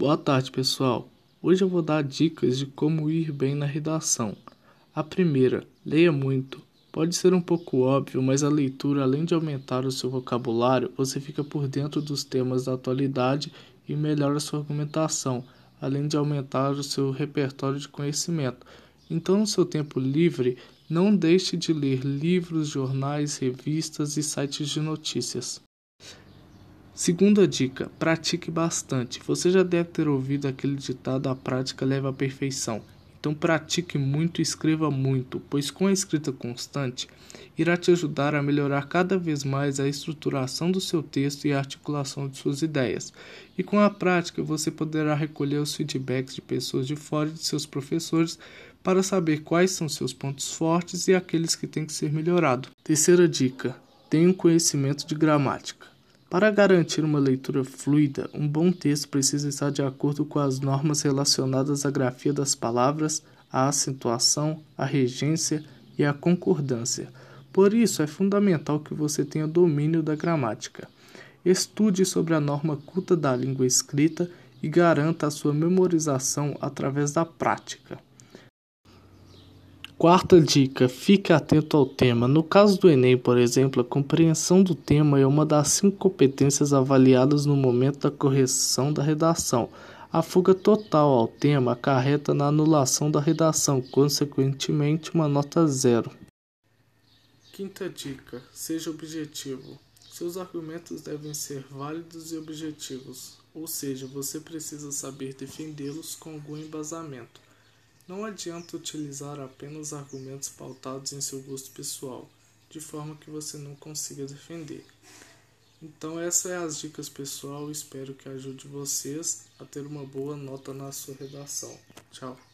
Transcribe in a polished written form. Boa tarde, pessoal. Hoje eu vou dar dicas de como ir bem na redação. A primeira, leia muito. Pode ser um pouco óbvio, mas a leitura, além de aumentar o seu vocabulário, você fica por dentro dos temas da atualidade e melhora a sua argumentação, além de aumentar o seu repertório de conhecimento. Então, no seu tempo livre, não deixe de ler livros, jornais, revistas e sites de notícias. Segunda dica, pratique bastante. Você já deve ter ouvido aquele ditado, a prática leva à perfeição. Então pratique muito e escreva muito, pois com a escrita constante, irá te ajudar a melhorar cada vez mais a estruturação do seu texto e a articulação de suas ideias. E com a prática, você poderá recolher os feedbacks de pessoas de fora e de seus professores para saber quais são seus pontos fortes e aqueles que têm que ser melhorados. Terceira dica, tenha um conhecimento de gramática. Para garantir uma leitura fluida, um bom texto precisa estar de acordo com as normas relacionadas à grafia das palavras, à acentuação, à regência e à concordância. Por isso, é fundamental que você tenha domínio da gramática. Estude sobre a norma culta da língua escrita e garanta a sua memorização através da prática. Quarta dica, fique atento ao tema. No caso do Enem, por exemplo, a compreensão do tema é uma das 5 competências avaliadas no momento da correção da redação. A fuga total ao tema acarreta na anulação da redação, consequentemente uma nota 0. Quinta dica, seja objetivo. Seus argumentos devem ser válidos e objetivos, ou seja, você precisa saber defendê-los com algum embasamento. Não adianta utilizar apenas argumentos pautados em seu gosto pessoal, de forma que você não consiga defender. Então essas são as dicas, pessoal, espero que ajude vocês a ter uma boa nota na sua redação. Tchau!